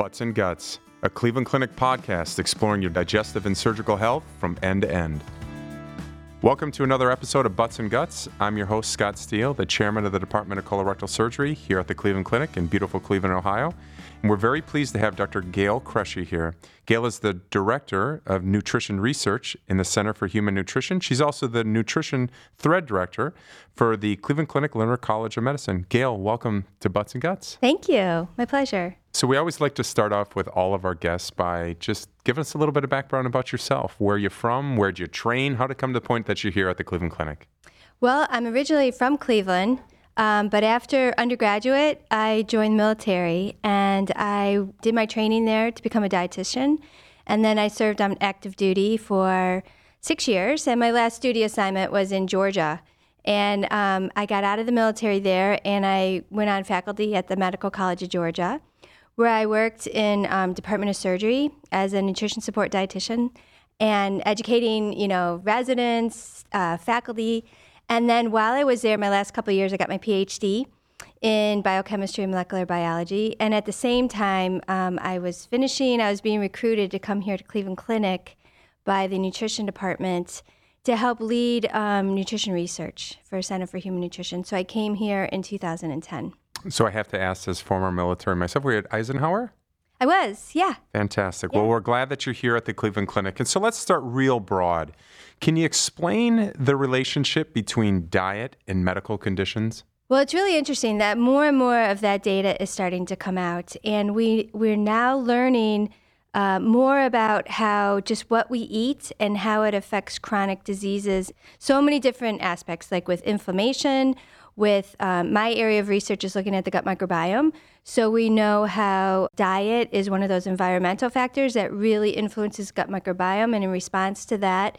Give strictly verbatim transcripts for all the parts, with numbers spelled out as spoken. Butts and Guts, a Cleveland Clinic podcast exploring your digestive and surgical health from end to end. Welcome to another episode of Butts and Guts. I'm your host, Scott Steele, the chairman of the Department of Colorectal Surgery here at the Cleveland Clinic in beautiful Cleveland, Ohio. And we're very pleased to have Doctor Gail Cresci here. Gail is the Director of Nutrition Research in the Center for Human Nutrition. She's also the Nutrition Thread Director for the Cleveland Clinic Lerner College of Medicine. Gail, welcome to Butts and Guts. Thank you. My pleasure. So we always like to start off with all of our guests by just giving us a little bit of background about yourself. Where are you from? Where did you train? How to come to the point that you're here at the Cleveland Clinic? Well, I'm originally from Cleveland, um, but after undergraduate, I joined the military, and I did my training there to become a dietitian, and then I served on active duty for six years, and my last duty assignment was in Georgia. And um, I got out of the military there, and I went on faculty at the Medical College of Georgia, where I worked in um, Department of Surgery as a nutrition support dietitian and educating, you know, residents, uh, faculty. And then while I was there, my last couple of years, I got my P H D in biochemistry and molecular biology. And at the same time, um, I was finishing, I was being recruited to come here to Cleveland Clinic by the nutrition department to help lead um, nutrition research for Center for Human Nutrition. So I came here in two thousand ten. So I have to ask, as former military myself, were you at Eisenhower? I was, yeah. Fantastic. Yeah. Well, we're glad that you're here at the Cleveland Clinic. And so let's start real broad. Can you explain the relationship between diet and medical conditions? Well, it's really interesting that more and more of that data is starting to come out. And we, we're now learning uh, more about how just what we eat and how it affects chronic diseases. So many different aspects, like with inflammation, with um, my area of research is looking at the gut microbiome. So we know how diet is one of those environmental factors that really influences gut microbiome. And in response to that,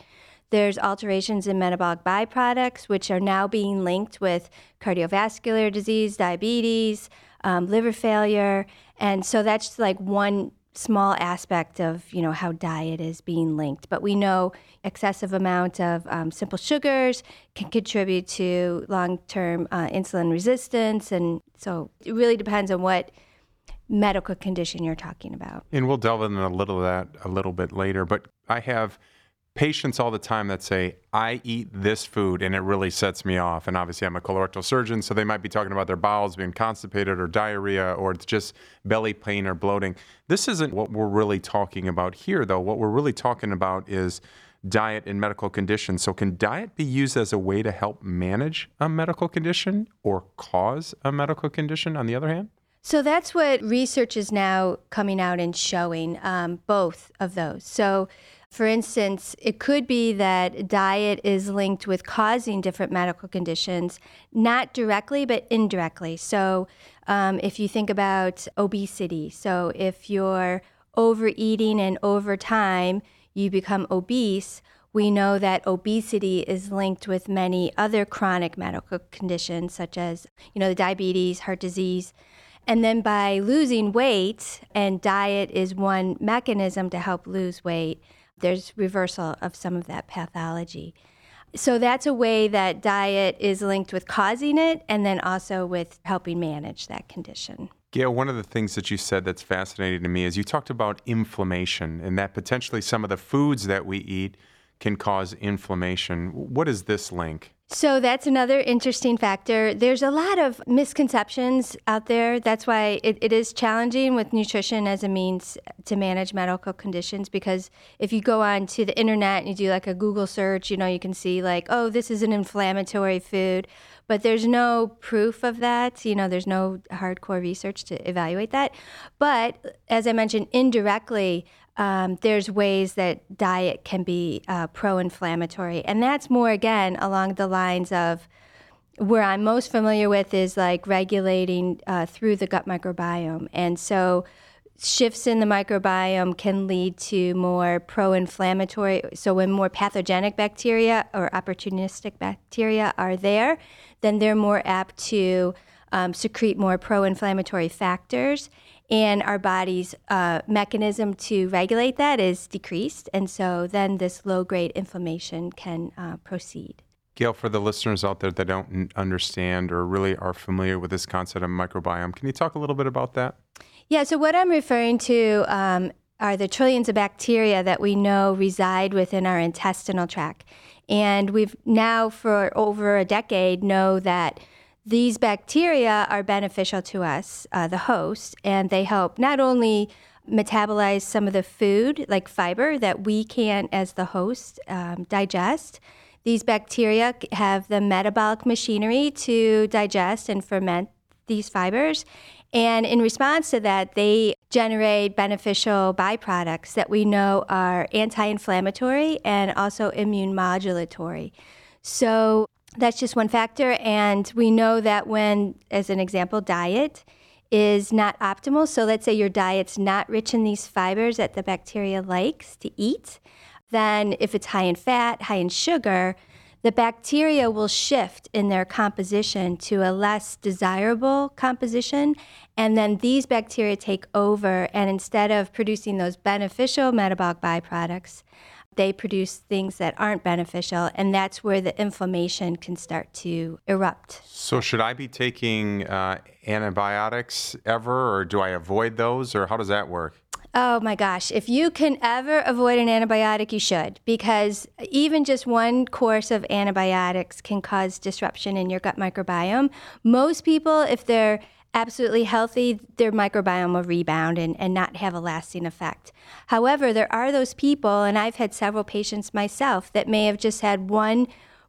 there's alterations in metabolic byproducts, which are now being linked with cardiovascular disease, diabetes, um, liver failure. And so that's just like one small aspect of, you know, how diet is being linked. But we know excessive amount of um, simple sugars can contribute to long-term uh, insulin resistance. And so it really depends on what medical condition you're talking about. And we'll delve into a little of that a little bit later. But I have patients all the time that say, I eat this food and it really sets me off. And obviously I'm a colorectal surgeon, so they might be talking about their bowels being constipated or diarrhea, or it's just belly pain or bloating. This isn't what we're really talking about here, though. What we're really talking about is diet and medical conditions. So can diet be used as a way to help manage a medical condition or cause a medical condition on the other hand? So that's what research is now coming out and showing, um, both of those. So for instance, it could be that diet is linked with causing different medical conditions, not directly, but indirectly. So um, if you think about obesity, so if you're overeating and over time you become obese, we know that obesity is linked with many other chronic medical conditions, such as, you know, the diabetes, heart disease. And then by losing weight, and diet is one mechanism to help lose weight, there's reversal of some of that pathology. So that's a way that diet is linked with causing it and then also with helping manage that condition. Gail, one of the things that you said that's fascinating to me is you talked about inflammation and that potentially some of the foods that we eat can cause inflammation. What is this link? So that's another interesting factor. There's a lot of misconceptions out there. That's why it, it is challenging with nutrition as a means to manage medical conditions, because if you go on to the internet and you do like a Google search, you know, you can see like, oh, this is an inflammatory food, but there's no proof of that. You know, there's no hardcore research to evaluate that. But as I mentioned, indirectly, Um, there's ways that diet can be uh, pro-inflammatory. And that's more, again, along the lines of where I'm most familiar with is like regulating uh, through the gut microbiome. And so shifts in the microbiome can lead to more pro-inflammatory. So when more pathogenic bacteria or opportunistic bacteria are there, then they're more apt to um, secrete more pro-inflammatory factors. And our body's uh, mechanism to regulate that is decreased. And so then this low-grade inflammation can uh, proceed. Gail, for the listeners out there that don't understand or really are familiar with this concept of microbiome, can you talk a little bit about that? Yeah, so what I'm referring to um, are the trillions of bacteria that we know reside within our intestinal tract. And we've now for over a decade know that these bacteria are beneficial to us, uh, the host, and they help not only metabolize some of the food, like fiber, that we can't, as the host, um, digest. These bacteria have the metabolic machinery to digest and ferment these fibers. And in response to that, they generate beneficial byproducts that we know are anti-inflammatory and also immune modulatory. So that's just one factor. And we know that when, as an example, diet is not optimal. So let's say your diet's not rich in these fibers that the bacteria likes to eat. Then if it's high in fat, high in sugar, the bacteria will shift in their composition to a less desirable composition. And then these bacteria take over. And instead of producing those beneficial metabolic byproducts, they produce things that aren't beneficial, and that's where the inflammation can start to erupt. So should I be taking uh, antibiotics ever, or do I avoid those, or how does that work? Oh my gosh, if you can ever avoid an antibiotic, you should, because even just one course of antibiotics can cause disruption in your gut microbiome. Most people, if they're absolutely healthy, their microbiome will rebound and, and not have a lasting effect. However, there are those people, and I've had several patients myself, that may have just had one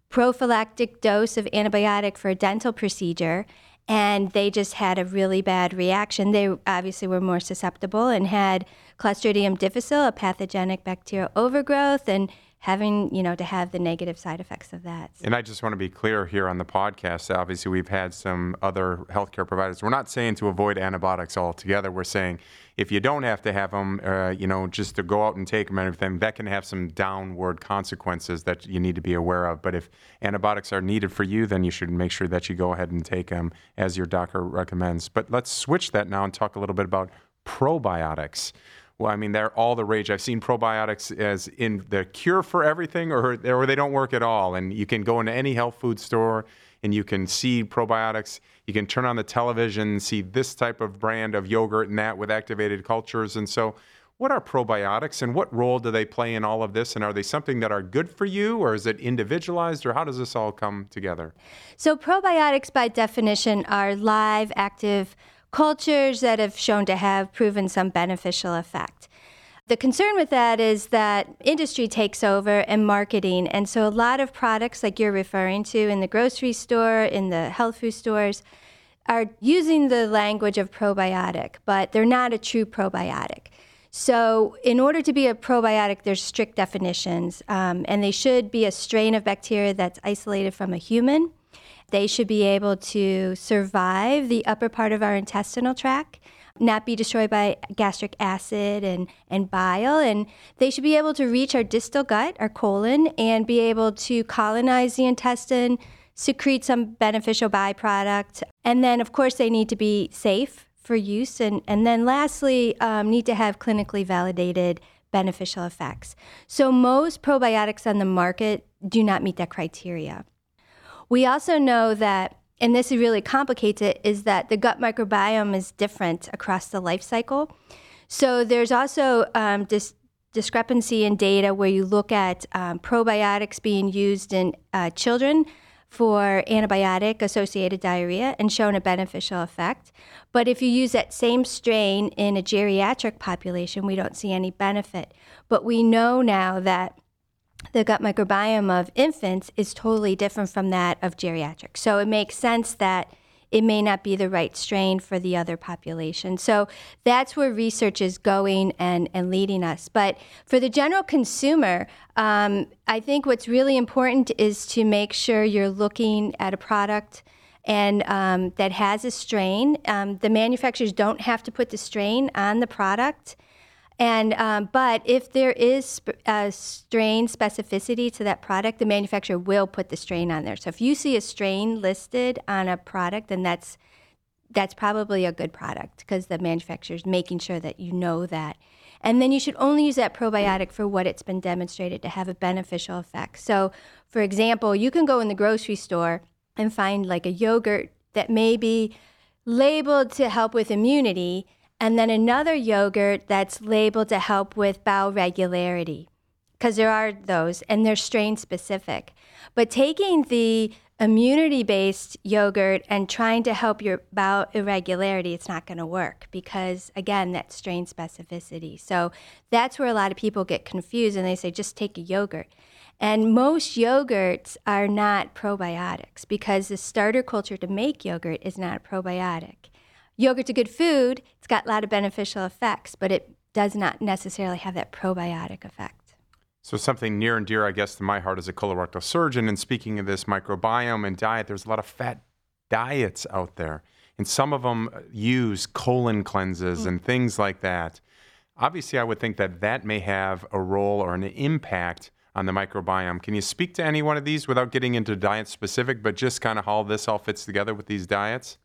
prophylactic dose of antibiotic for a dental procedure, and they just had a really bad reaction. They obviously were more susceptible and had Clostridium difficile, a pathogenic bacterial overgrowth, and having, you know, to have the negative side effects of that. And I just want to be clear here on the podcast. Obviously, we've had some other healthcare providers. We're not saying to avoid antibiotics altogether. We're saying if you don't have to have them, uh, you know, just to go out and take them and everything, that can have some downward consequences that you need to be aware of. But if antibiotics are needed for you, then you should make sure that you go ahead and take them as your doctor recommends. But let's switch that now and talk a little bit about probiotics. Well, I mean, they're all the rage. I've seen probiotics as in the cure for everything, or, or they don't work at all. And you can go into any health food store and you can see probiotics. You can turn on the television and see this type of brand of yogurt and that with activated cultures. And so what are probiotics and what role do they play in all of this? And are they something that are good for you, or is it individualized, or how does this all come together? So probiotics by definition are live, active cultures that have shown to have proven some beneficial effect. The concern with that is that industry takes over and marketing. And so a lot of products like you're referring to in the grocery store, in the health food stores, are using the language of probiotic, but they're not a true probiotic. So in order to be a probiotic, there's strict definitions, um, and they should be a strain of bacteria that's isolated from a human. They should be able to survive the upper part of our intestinal tract, not be destroyed by gastric acid and, and bile, and they should be able to reach our distal gut, our colon, and be able to colonize the intestine, secrete some beneficial byproduct, and then, of course, they need to be safe for use, and, and then lastly, um, need to have clinically validated beneficial effects. So most probiotics on the market do not meet that criteria. We also know that, and this really complicates it, is that the gut microbiome is different across the life cycle. So there's also um, dis- discrepancy in data where you look at um, probiotics being used in uh, children for antibiotic-associated diarrhea and shown a beneficial effect. But if you use that same strain in a geriatric population, we don't see any benefit. But we know now that the gut microbiome of infants is totally different from that of geriatrics. So it makes sense that it may not be the right strain for the other population. So that's where research is going and, and leading us. But for the general consumer, um, I think what's really important is to make sure you're looking at a product and um, that has a strain. Um, the manufacturers don't have to put the strain on the product. And um, but if there is sp- a strain specificity to that product, the manufacturer will put the strain on there. So if you see a strain listed on a product, then that's that's probably a good product because the manufacturer is making sure that you know that. And then you should only use that probiotic for what it's been demonstrated to have a beneficial effect. So, for example, you can go in the grocery store and find like a yogurt that may be labeled to help with immunity, and then another yogurt that's labeled to help with bowel regularity, because there are those, and they're strain-specific. But taking the immunity-based yogurt and trying to help your bowel irregularity, it's not going to work because, again, that's strain specificity. So that's where a lot of people get confused, and they say, just take a yogurt. And most yogurts are not probiotics because the starter culture to make yogurt is not a probiotic. Yogurt's a good food. It's got a lot of beneficial effects, but it does not necessarily have that probiotic effect. So something near and dear, I guess, to my heart as a colorectal surgeon, and speaking of this microbiome and diet, there's a lot of fat diets out there, and some of them use colon cleanses mm-hmm. and things like that. Obviously, I would think that that may have a role or an impact on the microbiome. Can you speak to any one of these without getting into diet specific, but just kind of how this all fits together with these diets?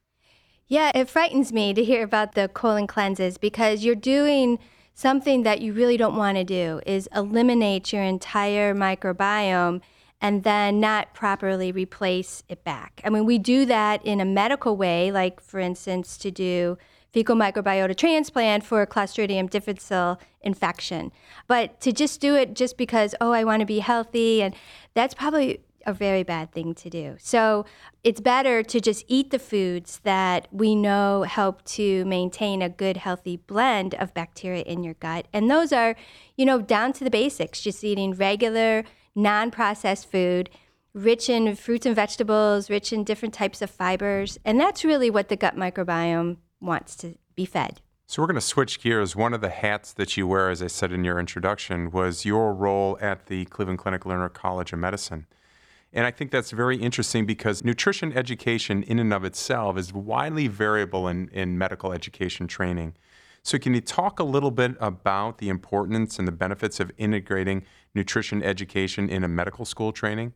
Yeah, it frightens me to hear about the colon cleanses because you're doing something that you really don't want to do is eliminate your entire microbiome and then not properly replace it back. I mean, we do that in a medical way, like, for instance, to do fecal microbiota transplant for a Clostridium difficile infection. But to just do it just because, oh, I want to be healthy, and that's probably a very bad thing to do. So it's better to just eat the foods that we know help to maintain a good, healthy blend of bacteria in your gut. And those are, you know, down to the basics, just eating regular, non-processed food, rich in fruits and vegetables, rich in different types of fibers. And that's really what the gut microbiome wants to be fed. So we're going to switch gears. One of the hats that you wear, as I said in your introduction, was your role at the Cleveland Clinic Lerner College of Medicine. And I think that's very interesting because nutrition education in and of itself is widely variable in, in medical education training. So can you talk a little bit about the importance and the benefits of integrating nutrition education in a medical school training?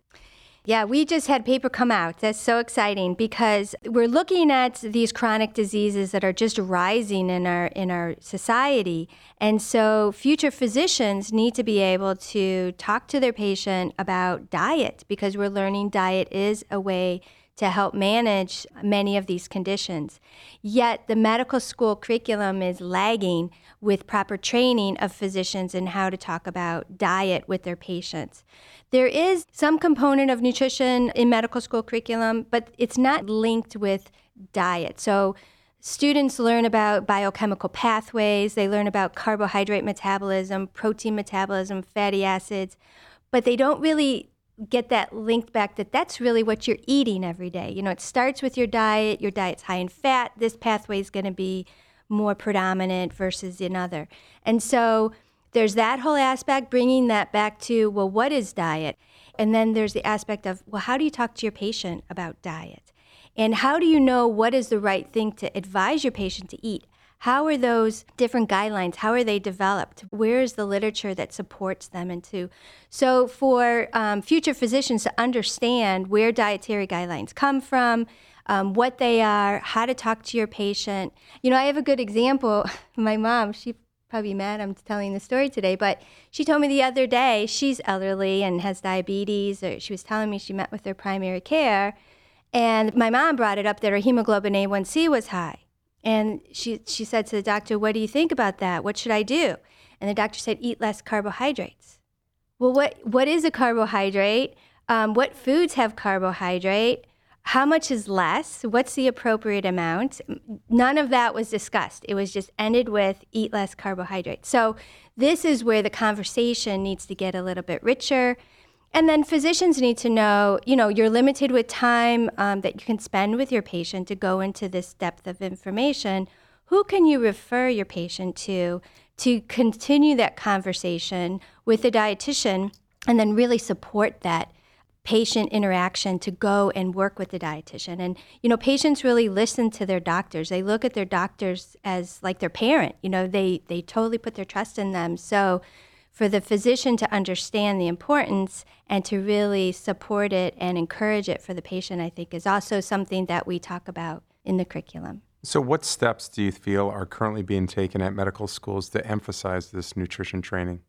Yeah, we just had paper come out. That's so exciting because we're looking at these chronic diseases that are just rising in our in our society. And so future physicians need to be able to talk to their patient about diet because we're learning diet is a way to help manage many of these conditions. Yet the medical school curriculum is lagging with proper training of physicians in how to talk about diet with their patients. There is some component of nutrition in medical school curriculum, but it's not linked with diet. So students learn about biochemical pathways, they learn about carbohydrate metabolism, protein metabolism, fatty acids, but they don't really get that linked back that that's really what you're eating every day. You know, it starts with your diet, your diet's high in fat, this pathway is going to be more predominant versus another. And so there's that whole aspect, bringing that back to, well, what is diet? And then there's the aspect of, well, how do you talk to your patient about diet? And how do you know what is the right thing to advise your patient to eat? How are those different guidelines? How are they developed? Where is the literature that supports them? And to, so for um, future physicians to understand where dietary guidelines come from, um, what they are, how to talk to your patient. You know, I have a good example. My mom, she probably mad I'm telling the story today, but she told me the other day, she's elderly and has diabetes, or she was telling me she met with her primary care, and my mom brought it up that her hemoglobin A one C was high. And she she said to the doctor, what do you think about that? What should I do? And the doctor said, eat less carbohydrates. Well, what what is a carbohydrate? Um, what foods have carbohydrate? How much is less? What's the appropriate amount? None of that was discussed. It was just ended with eat less carbohydrates. So this is where the conversation needs to get a little bit richer. And then physicians need to know, you know, you're limited with time um, that you can spend with your patient to go into this depth of information. Who can you refer your patient to to continue that conversation with a dietitian and then really support that patient interaction to go and work with the dietitian? And, you know, patients really listen to their doctors. They look at their doctors as like their parent. You know, they, they totally put their trust in them. So for the physician to understand the importance and to really support it and encourage it for the patient, I think, is also something that we talk about in the curriculum. So what steps do you feel are currently being taken at medical schools to emphasize this nutrition training?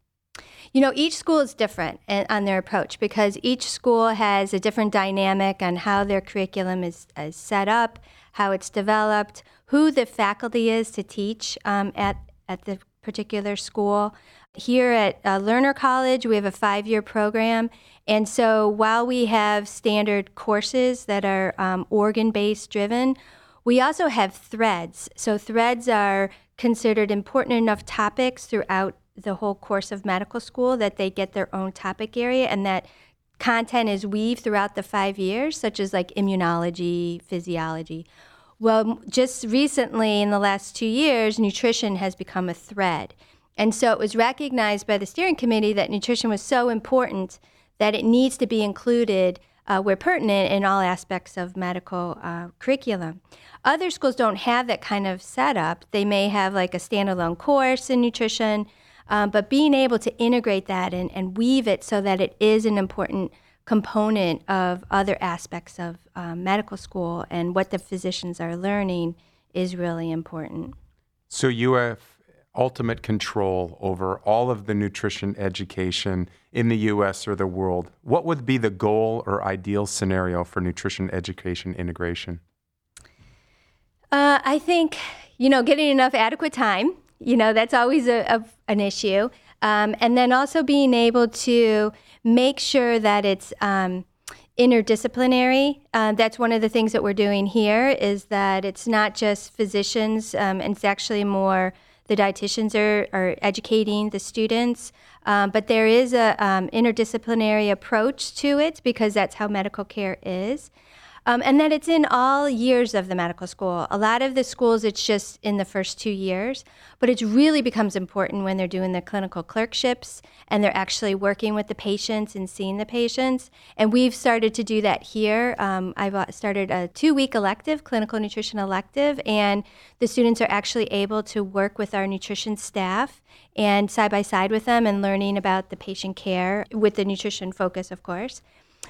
You know, each school is different on their approach because each school has a different dynamic on how their curriculum is, is set up, how it's developed, who the faculty is to teach um, at, at the particular school. Here at uh, Lerner College, we have a five-year program. And so while we have standard courses that are um, organ-based driven, we also have threads. So threads are considered important enough topics throughout the whole course of medical school that they get their own topic area, and that content is weaved throughout the five years, such as like immunology, physiology. Well, just recently in the last two years, nutrition has become a thread. And so it was recognized by the steering committee that nutrition was so important that it needs to be included Uh, where pertinent in all aspects of medical uh, curriculum. Other schools don't have that kind of setup. They may have like a standalone course in nutrition, um, but being able to integrate that and, and weave it so that it is an important component of other aspects of uh, medical school and what the physicians are learning is really important. So you have ultimate control over all of the nutrition education in the U S or the world. What would be the goal or ideal scenario for nutrition education integration? Uh, I think, you know, getting enough adequate time, you know, that's always a, a, an issue. Um, and then also being able to make sure that it's um, interdisciplinary. Uh, that's one of the things that we're doing here is that it's not just physicians, um, and it's actually more the dietitians are, are educating the students, um, but there is a um, interdisciplinary approach to it because that's how medical care is, um, and that it's in all years of the medical school. A lot of the schools, it's just in the first two years, but it really becomes important when they're doing their clinical clerkships and they're actually working with the patients and seeing the patients, and we've started to do that here. Um, I've started a two-week elective, clinical nutrition elective, and the students are actually able to work with our nutrition staff and side by side with them and learning about the patient care with the nutrition focus, of course.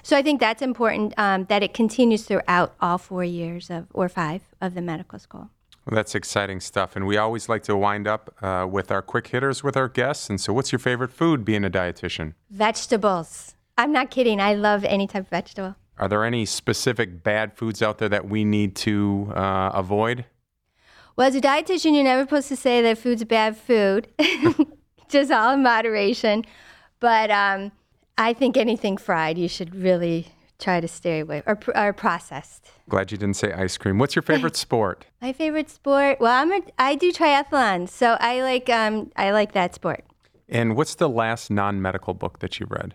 So I think that's important, um, that it continues throughout all four years of or five of the medical school. Well, that's exciting stuff. And we always like to wind up uh, with our quick hitters with our guests. And so what's your favorite food being a dietitian? Vegetables. I'm not kidding. I love any type of vegetable. Are there any specific bad foods out there that we need to uh, avoid? Well, as a dietitian, you're never supposed to say that food's bad food, just all in moderation. But um, I think anything fried, you should really try to stay away, or, or processed. Glad you didn't say ice cream. What's your favorite sport? My favorite sport? Well, I'm a, I do triathlons, so I like um, I like that sport. And what's the last non-medical book that you read?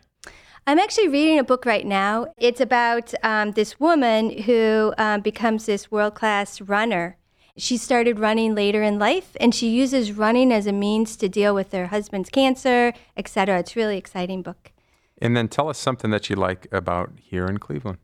I'm actually reading a book right now. It's about um, this woman who um, becomes this world-class runner. She started running later in life, and she uses running as a means to deal with her husband's cancer, et cetera. It's a really exciting book. And then tell us something that you like about here in Cleveland.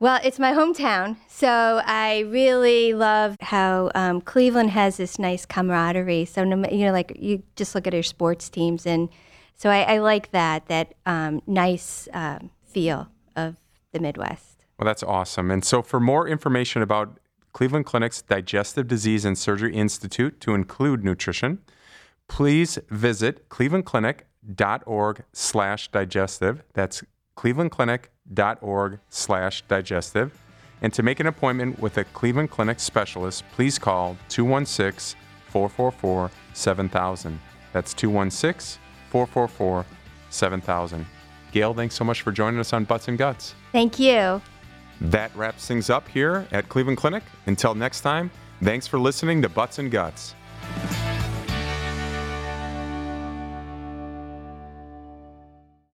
Well, it's my hometown, so I really love how um, Cleveland has this nice camaraderie. So, you know, like you just look at our sports teams, and so I, I like that, that um, nice um, feel of the Midwest. Well, that's awesome. And so for more information about Cleveland Clinic's Digestive Disease and Surgery Institute to include nutrition, please visit clevelandclinic.org slash digestive. That's clevelandclinic.org slash digestive. And to make an appointment with a Cleveland Clinic specialist, please call two one six, four four four, seven thousand. That's two one six, four four four, seven thousand. Gail, thanks so much for joining us on Butts and Guts. Thank you. That wraps things up here at Cleveland Clinic. Until next time, thanks for listening to Butts and Guts.